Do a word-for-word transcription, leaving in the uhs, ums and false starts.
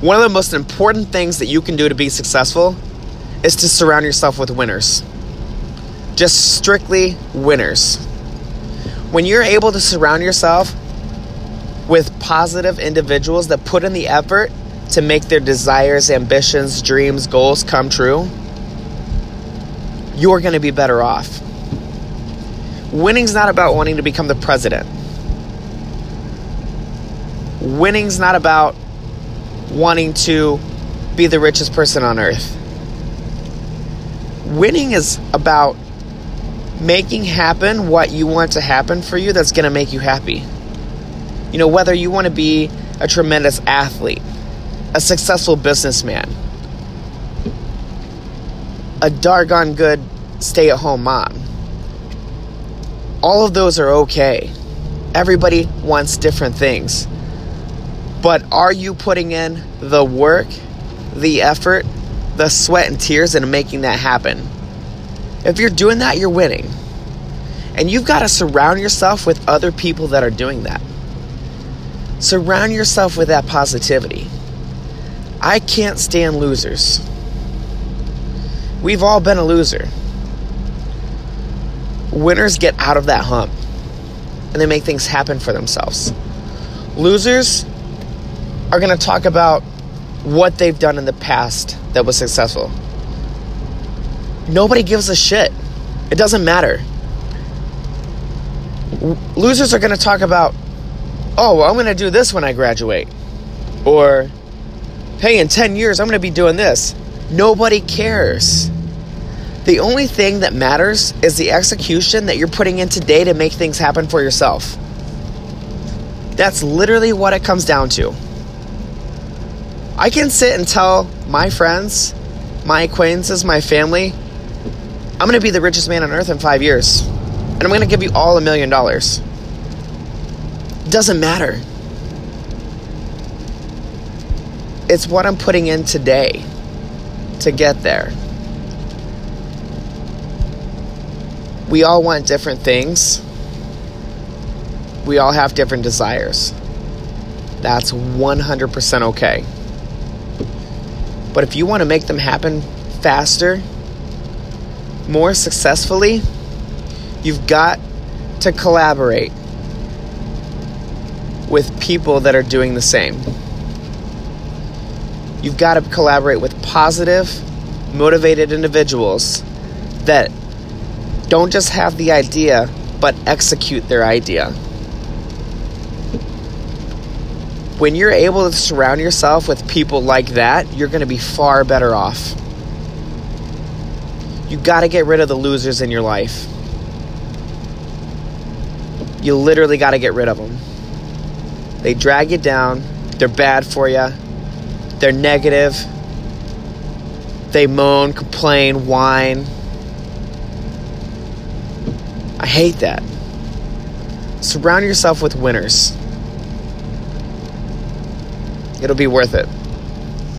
One of the most important things that you can do to be successful is to surround yourself with winners. Just strictly winners. When you're able to surround yourself with positive individuals that put in the effort to make their desires, ambitions, dreams, goals come true, you're going to be better off. Winning's not about wanting to become the president. Winning's not about wanting to be the richest person on earth. Winning is about making happen what you want to happen for you that's going to make you happy. You know, whether you want to be a tremendous athlete, a successful businessman, a darn good stay-at-home mom, all of those are okay. Everybody wants different things. But are you putting in the work, the effort, the sweat and tears in making that happen? If you're doing that, you're winning. And you've got to surround yourself with other people that are doing that. Surround yourself with that positivity. I can't stand losers. We've all been a loser. Winners get out of that hump and they make things happen for themselves. Losers are going to talk about what they've done in the past that was successful. Nobody gives a shit. It doesn't matter. Losers are going to talk about, oh, well, I'm going to do this when I graduate. Or, hey, in ten years, I'm going to be doing this. Nobody cares. The only thing that matters is the execution that you're putting in today to make things happen for yourself. That's literally what it comes down to. I can sit and tell my friends, my acquaintances, my family, I'm going to be the richest man on earth in five years. And I'm going to give you all a million dollars. It doesn't matter. It's what I'm putting in today to get there. We all want different things. We all have different desires. That's one hundred percent okay. But if you want to make them happen faster, more successfully, you've got to collaborate with people that are doing the same. You've got to collaborate with positive, motivated individuals that don't just have the idea, but execute their idea. When you're able to surround yourself with people like that, you're going to be far better off. You got to get rid of the losers in your life. You literally got to get rid of them. They drag you down. They're bad for you. They're negative. They moan, complain, whine. I hate that. Surround yourself with winners. It'll be worth it.